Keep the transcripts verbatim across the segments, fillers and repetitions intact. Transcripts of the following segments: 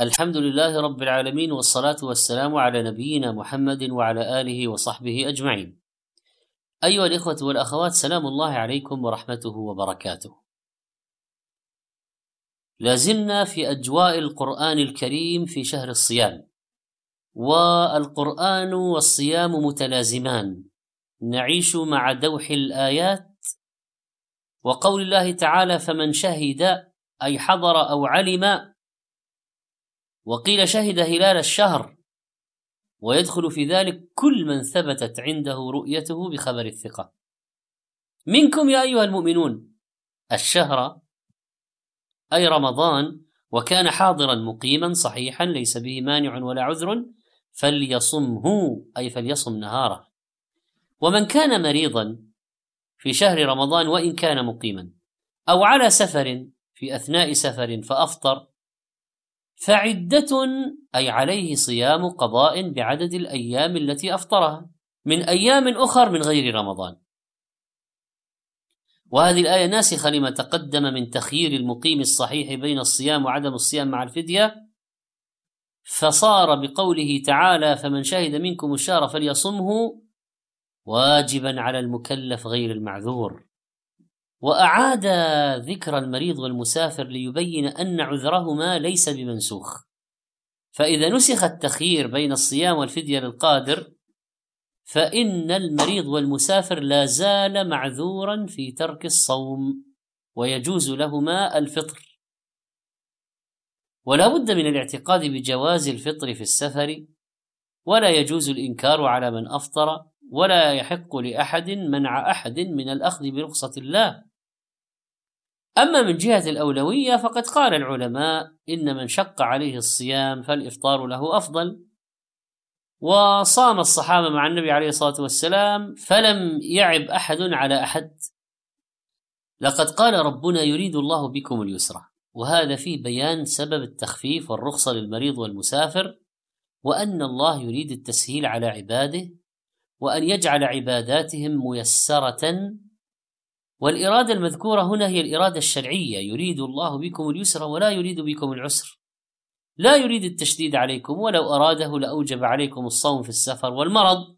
الحمد لله رب العالمين، والصلاة والسلام على نبينا محمد وعلى آله وصحبه أجمعين. أيها الإخوة والأخوات، سلام الله عليكم ورحمته وبركاته. لازلنا في أجواء القرآن الكريم في شهر الصيام، والقرآن والصيام متلازمان، نعيش مع دوح الآيات وقول الله تعالى: فمن شهد، أي حضر أو علم، وقيل شهد هلال الشهر، ويدخل في ذلك كل من ثبتت عنده رؤيته بخبر الثقة. منكم يا أيها المؤمنون الشهر، أي رمضان، وكان حاضرا مقيما صحيحا ليس به مانع ولا عذر، فليصمه، أي فليصم نهاره. ومن كان مريضا في شهر رمضان وإن كان مقيما، أو على سفر في أثناء سفر فأفطر، فعدة، أي عليه صيام قضاء بعدد الأيام التي أفطرها من أيام أخر من غير رمضان. وهذه الآية ناسخة لما تقدم من تخيير المقيم الصحيح بين الصيام وعدم الصيام مع الفدية، فصار بقوله تعالى: فمن شهد منكم الشهر فليصمه، واجبا على المكلف غير المعذور. وأعاد ذكر المريض والمسافر ليبين أن عذرهما ليس بمنسوخ، فإذا نسخ التخيير بين الصيام والفدية للقادر، فإن المريض والمسافر لا زال معذورا في ترك الصوم، ويجوز لهما الفطر. ولا بد من الاعتقاد بجواز الفطر في السفر، ولا يجوز الإنكار على من أفطر، ولا يحق لأحد منع أحد من الأخذ برخصة الله. أما من جهة الأولوية، فقد قال العلماء: إن من شق عليه الصيام فالإفطار له أفضل. وصام الصحابة مع النبي عليه الصلاة والسلام فلم يعب أحد على أحد. لقد قال ربنا: يريد الله بكم اليسر. وهذا فيه بيان سبب التخفيف والرخصة للمريض والمسافر، وأن الله يريد التسهيل على عباده، وأن يجعل عباداتهم ميسرة. والإرادة المذكورة هنا هي الإرادة الشرعية: يريد الله بكم اليسر ولا يريد بكم العسر، لا يريد التشديد عليكم، ولو أراده لأوجب عليكم الصوم في السفر والمرض.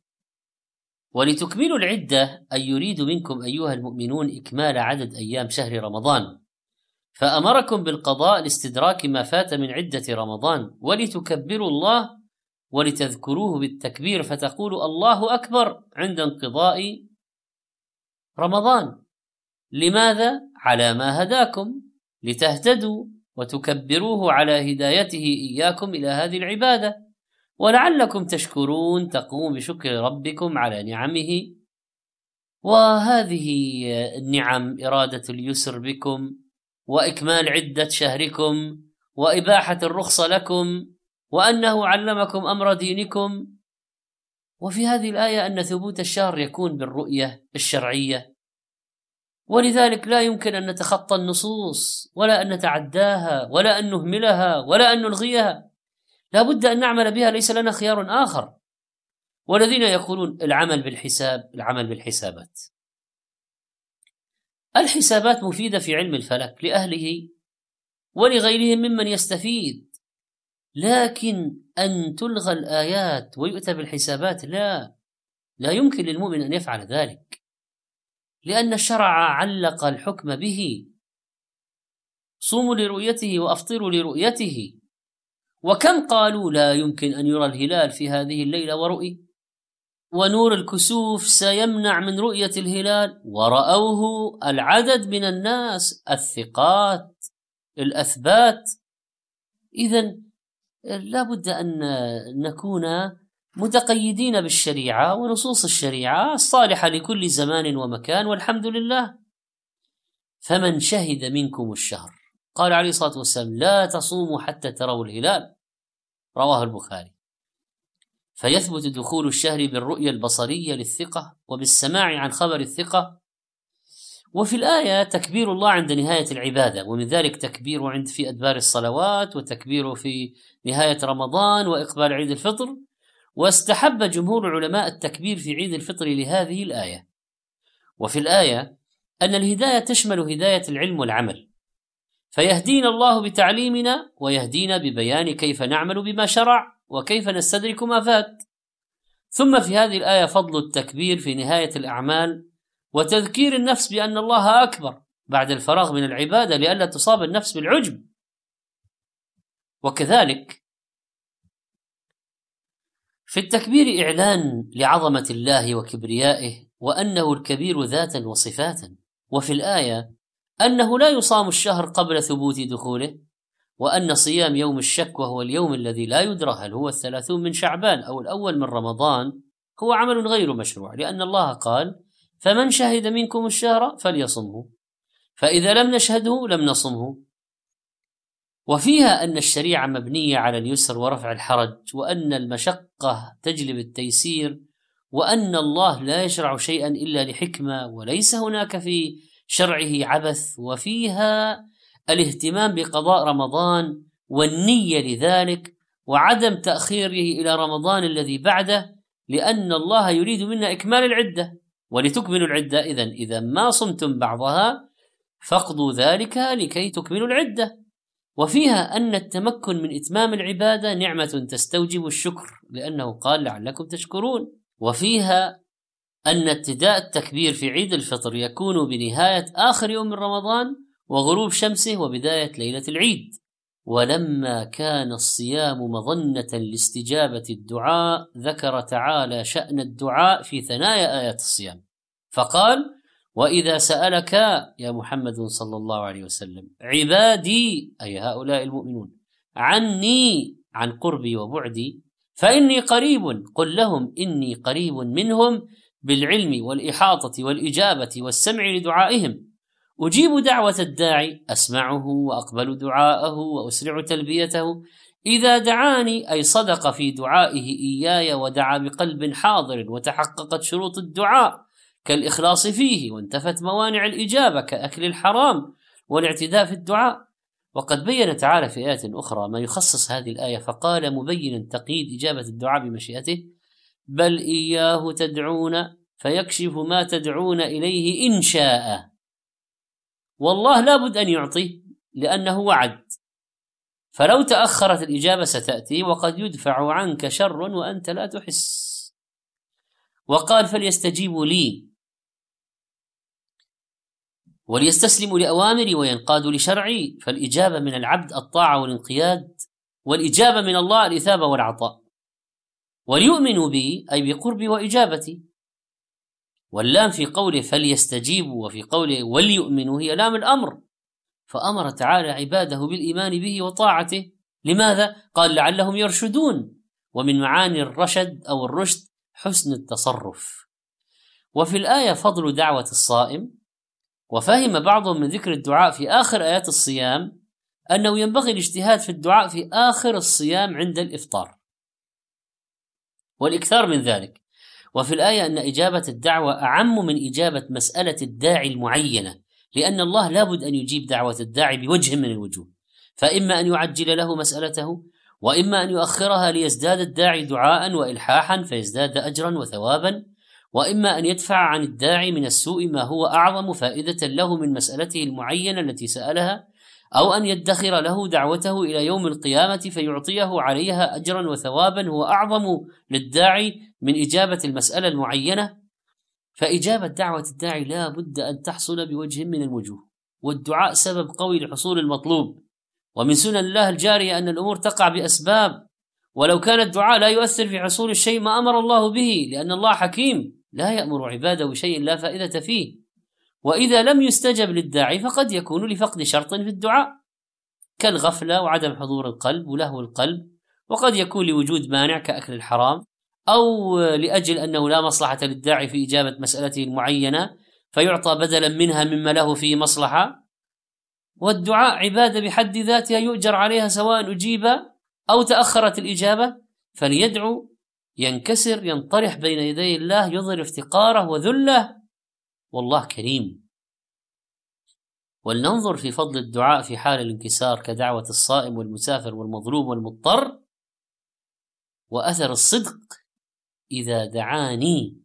ولتكملوا العدة، أي يريد منكم أيها المؤمنون إكمال عدد أيام شهر رمضان، فأمركم بالقضاء لاستدراك ما فات من عدة رمضان. ولتكبروا الله، ولتذكروه بالتكبير، فتقولوا الله أكبر عند انقضاء رمضان. لماذا؟ على ما هداكم، لتهتدوا، وتكبروه على هدايته إياكم إلى هذه العبادة، ولعلكم تشكرون، تقوموا بشكر ربكم على نعمه. وهذه النعم إرادة اليسر بكم، وإكمال عدة شهركم، وإباحة الرخصة لكم، وأنه علمكم أمر دينكم. وفي هذه الآية أن ثبوت الشهر يكون بالرؤية الشرعية، ولذلك لا يمكن أن نتخطى النصوص، ولا أن نتعداها، ولا أن نهملها، ولا أن نلغيها، لا بد أن نعمل بها، ليس لنا خيار آخر. والذين يقولون العمل بالحساب، العمل بالحسابات، الحسابات مفيدة في علم الفلك لأهله ولغيرهم ممن يستفيد، لكن أن تلغى الآيات ويؤتى بالحسابات، لا لا يمكن للمؤمن أن يفعل ذلك، لأن الشرع علق الحكم به: صوموا لرؤيته وأفطروا لرؤيته. وكم قالوا لا يمكن أن يرى الهلال في هذه الليلة ورؤي، ونور الكسوف سيمنع من رؤية الهلال، ورأوه العدد من الناس، الثقات، الأثبات. إذن لا بد أن نكون متقيدين بالشريعة ونصوص الشريعة الصالحة لكل زمان ومكان، والحمد لله. فمن شهد منكم الشهر، قال عليه الصلاة والسلام: لا تصوموا حتى تروا الهلال، رواه البخاري. فيثبت دخول الشهر بالرؤية البصرية للثقة، وبالسماع عن خبر الثقة. وفي الآية تكبير الله عند نهاية العبادة، ومن ذلك تكبيره عند في أدبار الصلوات، وتكبيره في نهاية رمضان، وإقبال عيد الفطر. واستحب جمهور العلماء التكبير في عيد الفطر لهذه الآية. وفي الآية أن الهداية تشمل هداية العلم والعمل، فيهدينا الله بتعليمنا ويهدينا ببيان كيف نعمل بما شرع وكيف نستدرك ما فات. ثم في هذه الآية فضل التكبير في نهاية الأعمال وتذكير النفس بأن الله أكبر بعد الفراغ من العبادة لئلا تصاب النفس بالعجب. وكذلك في التكبير إعلان لعظمة الله وكبريائه وأنه الكبير ذاتا وصفاتا. وفي الآية أنه لا يصام الشهر قبل ثبوت دخوله، وأن صيام يوم الشك وهو اليوم الذي لا يدرى هل هو الثلاثون من شعبان أو الأول من رمضان هو عمل غير مشروع، لأن الله قال فمن شهد منكم الشهر فليصمه، فإذا لم نشهده لم نصمه. وفيها أن الشريعة مبنية على اليسر ورفع الحرج، وأن المشقة تجلب التيسير، وأن الله لا يشرع شيئا إلا لحكمة وليس هناك في شرعه عبث. وفيها الاهتمام بقضاء رمضان والنية لذلك وعدم تأخيره إلى رمضان الذي بعده، لأن الله يريد منا إكمال العدة ولتكملوا العدة. إذن إذا ما صمتم بعضها فاقضوا ذلك لكي تكملوا العدة. وفيها أن التمكن من إتمام العبادة نعمة تستوجب الشكر، لأنه قال لعلكم تشكرون. وفيها أن ابتداء التكبير في عيد الفطر يكون بنهاية آخر يوم من رمضان وغروب شمسه وبداية ليلة العيد. ولما كان الصيام مظنة لاستجابة الدعاء ذكر تعالى شأن الدعاء في ثنايا آيات الصيام فقال وإذا سألك يا محمد صلى الله عليه وسلم عبادي أي هؤلاء المؤمنون عني عن قربي وبعدي فإني قريب قل لهم إني قريب منهم بالعلم والإحاطة والإجابة والسمع لدعائهم أجيب دعوة الداعي أسمعه وأقبل دعاءه وأسرع تلبيته إذا دعاني أي صدق في دعائه إياي ودعا بقلب حاضر وتحققت شروط الدعاء كالإخلاص فيه وانتفت موانع الإجابة كأكل الحرام والاعتداء في الدعاء. وقد بين تعالى في آيات أخرى ما يخصص هذه الآية فقال مبينا تقييد إجابة الدعاء بمشيئته بل إياه تدعون فيكشف ما تدعون إليه إن شاء. والله لابد أن يعطي لأنه وعد، فلو تأخرت الإجابة ستأتي وقد يدفع عنك شر وأنت لا تحس. وقال فليستجيبوا لي وليستسلموا لأوامري وينقادوا لشرعي. فالإجابة من العبد الطاعة والانقياد، والإجابة من الله الإثابة والعطاء. وليؤمنوا بي أي بقربي وإجابتي. واللام في قوله فليستجيبوا وفي قوله وليؤمنوا هي لام الأمر، فأمر تعالى عباده بالإيمان به وطاعته. لماذا؟ قال لعلهم يرشدون. ومن معاني الرشد أو الرشد حسن التصرف. وفي الآية فضل دعوة الصائم. وفهم بعضهم من ذكر الدعاء في آخر آيات الصيام أنه ينبغي الاجتهاد في الدعاء في آخر الصيام عند الإفطار والإكثار من ذلك. وفي الآية أن إجابة الدعوة أعم من إجابة مسألة الداعي المعينة، لأن الله لابد أن يجيب دعوة الداعي بوجه من الوجوه، فإما أن يعجل له مسألته وإما أن يؤخرها ليزداد الداعي دعاء وإلحاحا فيزداد أجرا وثوابا، وإما أن يدفع عن الداعي من السوء ما هو أعظم فائدة له من مسألته المعينة التي سألها، أو أن يدخر له دعوته إلى يوم القيامة فيعطيه عليها أجرا وثوابا هو أعظم للداعي من إجابة المسألة المعينة. فإجابة دعوة الداعي لا بد أن تحصل بوجه من الوجوه، والدعاء سبب قوي لحصول المطلوب. ومن سنن الله الجارية أن الأمور تقع بأسباب، ولو كان الدعاء لا يؤثر في حصول الشيء ما أمر الله به، لأن الله حكيم لا يأمر عباده بشيء لا فائدة فيه. وإذا لم يستجب للداعي فقد يكون لفقد شرط في الدعاء كالغفلة وعدم حضور القلب ولهو القلب، وقد يكون لوجود مانع كأكل الحرام، أو لأجل أنه لا مصلحة للداعي في إجابة مسألته المعينة فيعطى بدلا منها مما له فيه مصلحة. والدعاء عبادة بحد ذاتها يؤجر عليها سواء أجيب أو تأخرت الإجابة، فليدعو ينكسر ينطرح بين يدي الله يظهر افتقاره وذله، والله كريم. ولننظر في فضل الدعاء في حال الانكسار كدعوة الصائم والمسافر والمظلوم والمضطر. وأثر الصدق إذا دعاني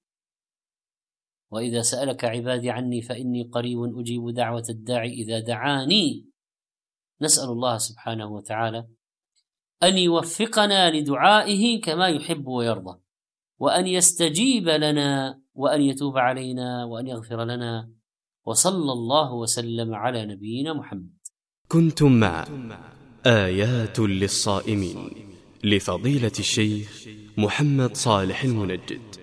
وإذا سألك عبادي عني فإني قريب أجيب دعوة الداعي إذا دعاني. نسأل الله سبحانه وتعالى أن يوفقنا لدعائه كما يحب ويرضى، وأن يستجيب لنا، وأن يتوب علينا، وأن يغفر لنا، وصلى الله وسلم على نبينا محمد. كنتم مع آيات للصائمين لفضيلة الشيخ محمد صالح المنجد.